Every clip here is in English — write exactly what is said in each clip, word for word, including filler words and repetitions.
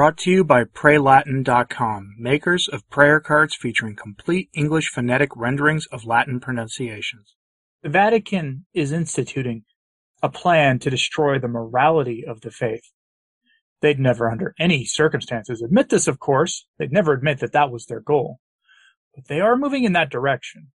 Brought to you by Pray Latin dot com, makers of prayer cards featuring complete English phonetic renderings of Latin pronunciations. The Vatican is instituting a plan to destroy the morality of the faith. They'd never under any circumstances admit this, of course. They'd never admit that that was their goal. But they are moving in that direction.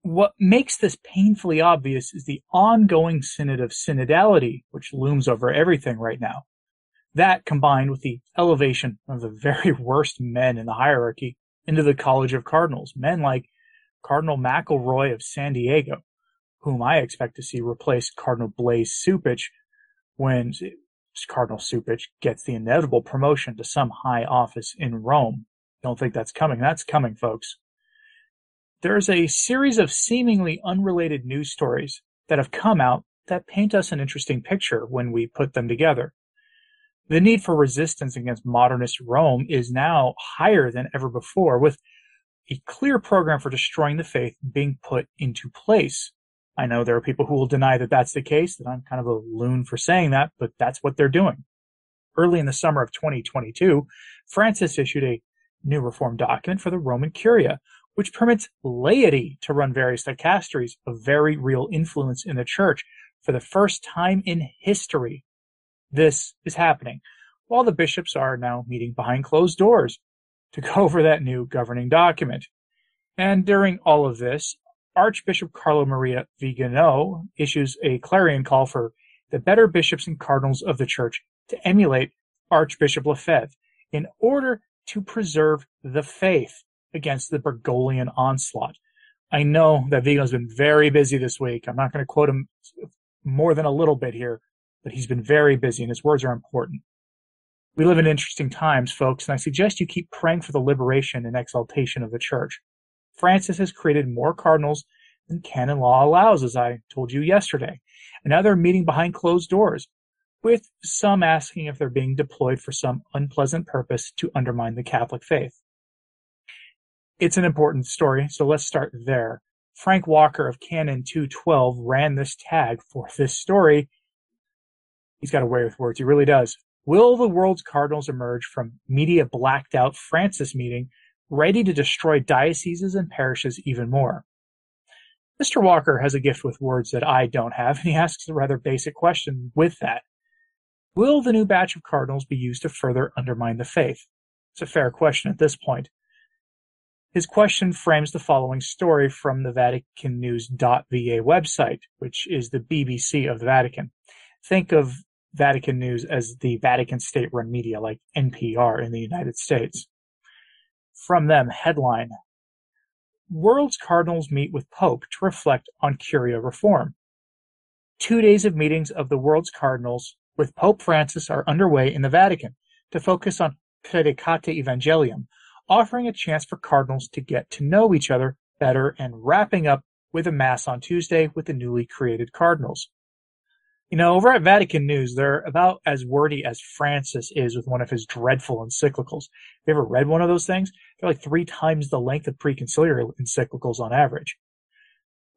What makes this painfully obvious is the ongoing synod of synodality, which looms over everything right now. That, combined with the elevation of the very worst men in the hierarchy into the College of Cardinals, men like Cardinal McElroy of San Diego, whom I expect to see replace Cardinal Blase Cupich when Cardinal Cupich gets the inevitable promotion to some high office in Rome. Don't think that's coming. That's coming, folks. There's a series of seemingly unrelated news stories that have come out that paint us an interesting picture when we put them together. The need for resistance against modernist Rome is now higher than ever before, with a clear program for destroying the faith being put into place. I know there are people who will deny that that's the case, that I'm kind of a loon for saying that, but that's what they're doing. Early in the summer of twenty twenty-two, Francis issued a new reform document for the Roman Curia, which permits laity to run various dicasteries of very real influence in the church for the first time in history. This is happening while the bishops are now meeting behind closed doors to go over that new governing document. And during all of this, Archbishop Carlo Maria Viganò issues a clarion call for the better bishops and cardinals of the church to emulate Archbishop Lefebvre in order to preserve the faith against the Bergoglian onslaught. I know that Viganò's been very busy this week. I'm not going to quote him more than a little bit here, but he's been very busy, and his words are important. We live in interesting times, folks, and I suggest you keep praying for the liberation and exaltation of the church. Francis has created more cardinals than canon law allows, as I told you yesterday. And now they're meeting behind closed doors, with some asking if they're being deployed for some unpleasant purpose to undermine the Catholic faith. It's an important story, so let's start there. Frank Walker of Canon two twelve ran this tag for this story. He's got a way with words. He really does. Will the world's cardinals emerge from media blacked out Francis meeting ready to destroy dioceses and parishes even more? Mister Walker has a gift with words that I don't have, and he asks a rather basic question with that. Will the new batch of cardinals be used to further undermine the faith? It's a fair question at this point. His question frames the following story from the Vatican News dot V A website, which is the B B C of the Vatican. Think of Vatican News as the Vatican state-run media, like N P R in the United States. From them, headline, World's Cardinals meet with Pope to reflect on Curia reform. Two days of meetings of the world's cardinals with Pope Francis are underway in the Vatican to focus on Prædicate Evangelium, offering a chance for cardinals to get to know each other better and wrapping up with a mass on Tuesday with the newly created cardinals. You know, over at Vatican News, they're about as wordy as Francis is with one of his dreadful encyclicals. Have you ever read one of those things? They're like three times the length of preconciliar encyclicals on average.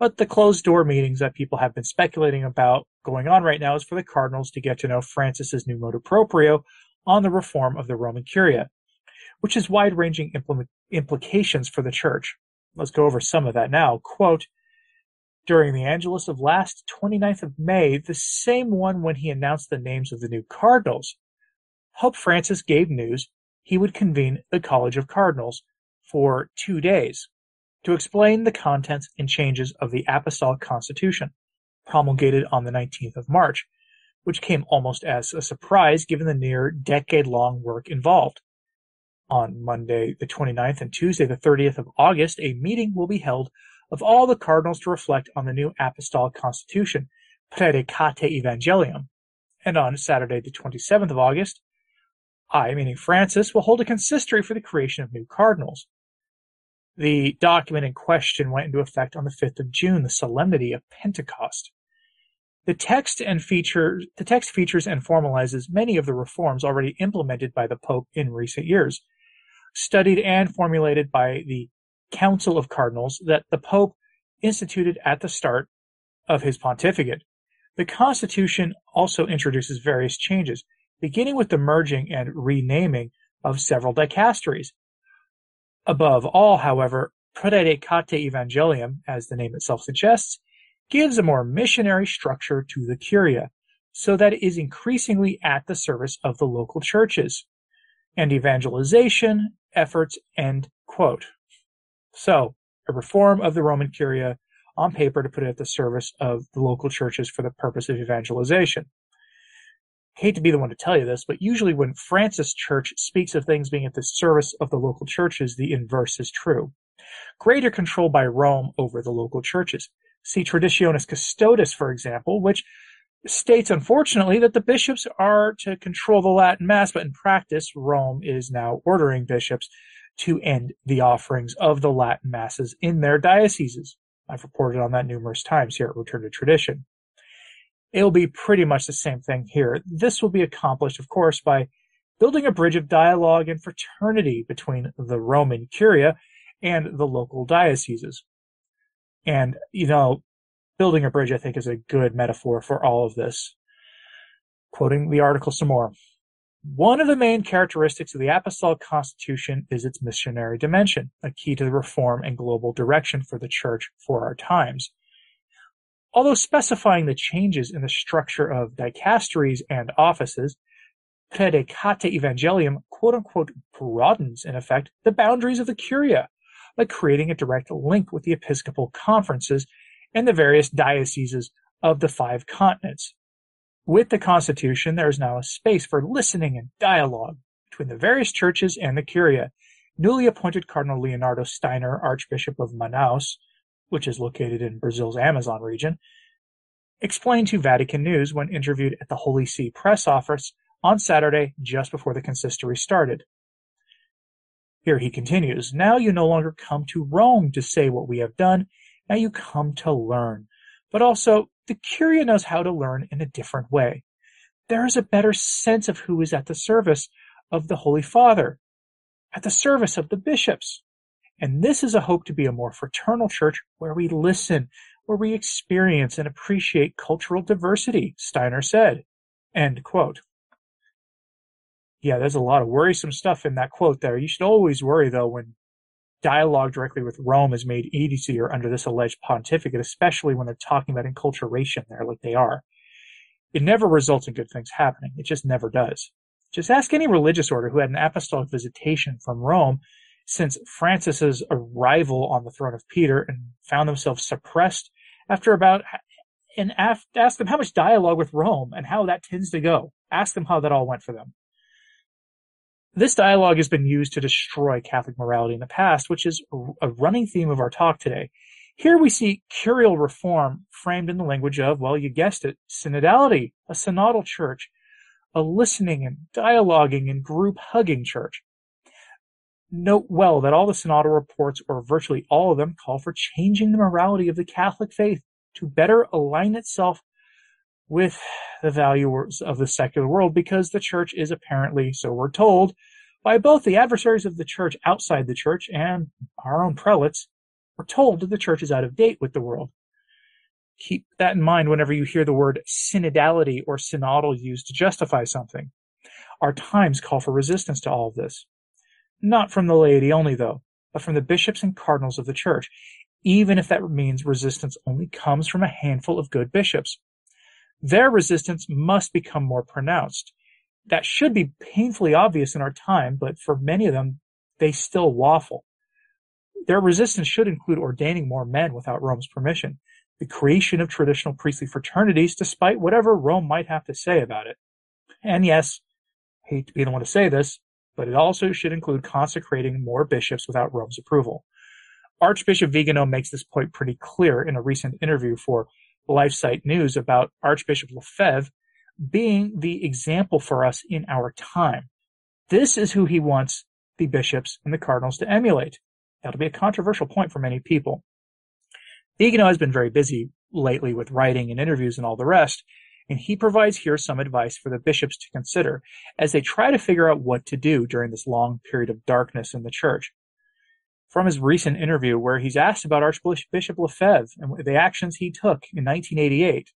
But the closed-door meetings that people have been speculating about going on right now is for the cardinals to get to know Francis's new motu proprio on the reform of the Roman Curia, which has wide-ranging impl- implications for the Church. Let's go over some of that now. Quote, during the Angelus of last twenty-ninth of May, the same one when he announced the names of the new cardinals, Pope Francis gave news he would convene the College of Cardinals for two days to explain the contents and changes of the Apostolic Constitution, promulgated on the nineteenth of March, which came almost as a surprise given the near decade-long work involved. On Monday the twenty-ninth and Tuesday the thirtieth of August, a meeting will be held of all the cardinals to reflect on the new apostolic constitution, Predicate Evangelium. And on Saturday, the twenty-seventh of August, I, meaning Francis, will hold a consistory for the creation of new cardinals. The document in question went into effect on the fifth of June, the Solemnity of Pentecost. The text and feature, the text features and formalizes many of the reforms already implemented by the Pope in recent years, studied and formulated by the Council of Cardinals that the Pope instituted at the start of his pontificate. The Constitution also introduces various changes, beginning with the merging and renaming of several dicasteries. Above all, however, Prædicate Evangelium, as the name itself suggests, gives a more missionary structure to the Curia, so that it is increasingly at the service of the local churches and evangelization efforts, end quote. So, a reform of the Roman Curia on paper to put it at the service of the local churches for the purpose of evangelization. Hate to be the one to tell you this, but usually when Francis Church speaks of things being at the service of the local churches, the inverse is true. Greater control by Rome over the local churches. See Traditionis Custodis, for example, which states, unfortunately, that the bishops are to control the Latin Mass, but in practice, Rome is now ordering bishops to end the offerings of the Latin Masses in their dioceses. I've reported on that numerous times here at Return to Tradition. It'll be pretty much the same thing here. This will be accomplished, of course, by building a bridge of dialogue and fraternity between the Roman Curia and the local dioceses. And, you know, building a bridge, I think, is a good metaphor for all of this. Quoting the article some more. One of the main characteristics of the Apostolic Constitution is its missionary dimension, a key to the reform and global direction for the Church for our times. Although specifying the changes in the structure of dicasteries and offices, Predicate Evangelium quote-unquote broadens, in effect, the boundaries of the Curia by creating a direct link with the Episcopal conferences and the various dioceses of the five continents. With the Constitution, there is now a space for listening and dialogue between the various churches and the Curia. Newly appointed Cardinal Leonardo Steiner, Archbishop of Manaus, which is located in Brazil's Amazon region, explained to Vatican News when interviewed at the Holy See press office on Saturday just before the consistory started. Here he continues, "Now you no longer come to Rome to say what we have done. Now you come to learn. But also, the Curia knows how to learn in a different way. There is a better sense of who is at the service of the Holy Father, at the service of the bishops. And this is a hope to be a more fraternal church where we listen, where we experience and appreciate cultural diversity," Steiner said, end quote. Yeah, there's a lot of worrisome stuff in that quote there. You should always worry, though, when dialogue directly with Rome is made easier under this alleged pontificate, especially when they're talking about enculturation there like they are. It never results in good things happening. It just never does. Just ask any religious order who had an apostolic visitation from Rome since Francis's arrival on the throne of Peter and found themselves suppressed after about, and af, ask them how much dialogue with Rome and how that tends to go. Ask them how that all went for them. This dialogue has been used to destroy Catholic morality in the past, which is a running theme of our talk today. Here we see curial reform framed in the language of, well, you guessed it, synodality, a synodal church, a listening and dialoguing and group-hugging church. Note well that all the synodal reports, or virtually all of them, call for changing the morality of the Catholic faith to better align itself with the values of the secular world, because the church is apparently, so we're told, by both the adversaries of the church outside the church and our own prelates, we're told that the church is out of date with the world. Keep that in mind whenever you hear the word synodality or synodal used to justify something. Our times call for resistance to all of this. Not from the laity only, though, but from the bishops and cardinals of the church, even if that means resistance only comes from a handful of good bishops. Their resistance must become more pronounced. That should be painfully obvious in our time, but for many of them, they still waffle. Their resistance should include ordaining more men without Rome's permission, the creation of traditional priestly fraternities, despite whatever Rome might have to say about it. And yes, I hate to be the one to say this, but it also should include consecrating more bishops without Rome's approval. Archbishop Viganò makes this point pretty clear in a recent interview for LifeSite News about Archbishop Lefebvre being the example for us in our time. This is who he wants the bishops and the cardinals to emulate. That'll be a controversial point for many people. Viganò has been very busy lately with writing and interviews and all the rest, and he provides here some advice for the bishops to consider as they try to figure out what to do during this long period of darkness in the church. From his recent interview where he's asked about Archbishop Lefebvre and the actions he took in nineteen eighty-eight,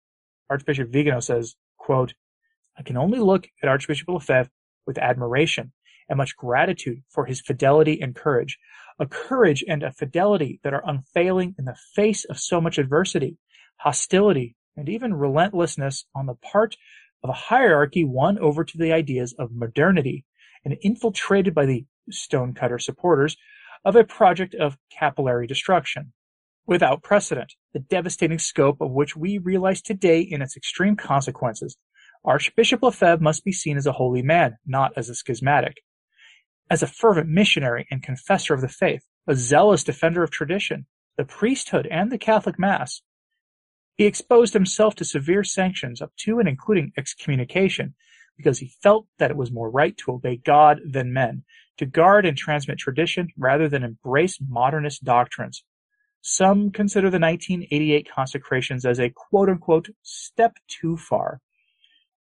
Archbishop Viganò says, quote, I can only look at Archbishop Lefebvre with admiration and much gratitude for his fidelity and courage, a courage and a fidelity that are unfailing in the face of so much adversity, hostility, and even relentlessness on the part of a hierarchy won over to the ideas of modernity and infiltrated by the stonecutter supporters of a project of capillary destruction, without precedent, the devastating scope of which we realize today in its extreme consequences. Archbishop Lefebvre must be seen as a holy man, not as a schismatic, as a fervent missionary and confessor of the faith, a zealous defender of tradition, the priesthood, and the Catholic Mass. He exposed himself to severe sanctions up to and including excommunication because he felt that it was more right to obey God than men, to guard and transmit tradition rather than embrace modernist doctrines. Some consider the nineteen eighty-eight consecrations as a quote-unquote step too far.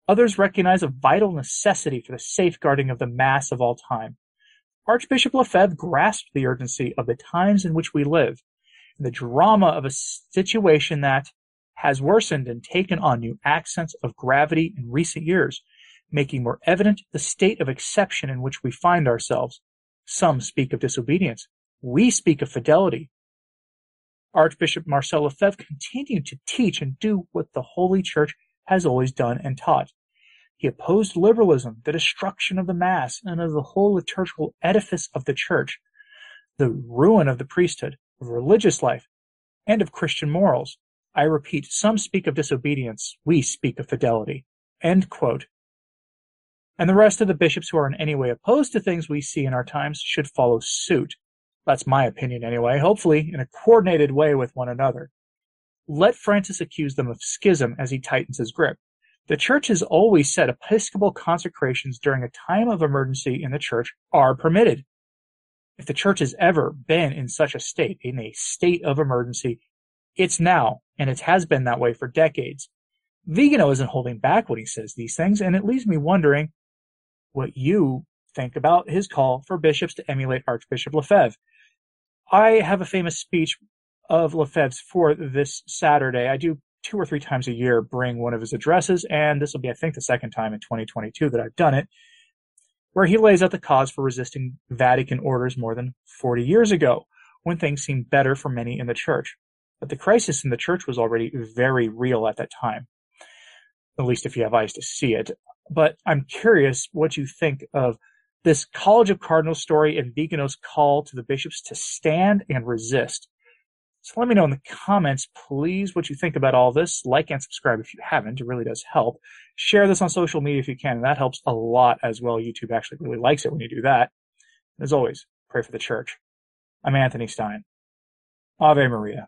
Others recognize a vital necessity for the safeguarding of the Mass of all time. Archbishop Lefebvre grasped the urgency of the times in which we live, and the drama of a situation that has worsened and taken on new accents of gravity in recent years, making more evident the state of exception in which we find ourselves. Some speak of disobedience. We speak of fidelity. Archbishop Marcel Lefebvre continued to teach and do what the Holy Church has always done and taught. He opposed liberalism, the destruction of the Mass, and of the whole liturgical edifice of the Church, the ruin of the priesthood, of religious life, and of Christian morals. I repeat, some speak of disobedience, we speak of fidelity. End quote. And the rest of the bishops who are in any way opposed to things we see in our times should follow suit. That's my opinion anyway, hopefully in a coordinated way with one another. Let Francis accuse them of schism as he tightens his grip. The Church has always said episcopal consecrations during a time of emergency in the Church are permitted. If the Church has ever been in such a state, in a state of emergency, it's now, and it has been that way for decades. Viganò isn't holding back when he says these things, and it leaves me wondering what you think about his call for bishops to emulate Archbishop Lefebvre. I have a famous speech of Lefebvre's for this Saturday. I do two or three times a year bring one of his addresses, and this will be, I think, the second time in twenty twenty-two that I've done it, where he lays out the cause for resisting Vatican orders more than forty years ago, when things seemed better for many in the Church. But the crisis in the Church was already very real at that time, at least if you have eyes to see it. But I'm curious what you think of this College of Cardinals story and Viganò's call to the bishops to stand and resist. So let me know in the comments, please, what you think about all this. Like and subscribe if you haven't. It really does help. Share this on social media if you can. And that helps a lot as well. YouTube actually really likes it when you do that. And as always, pray for the Church. I'm Anthony Stein. Ave Maria.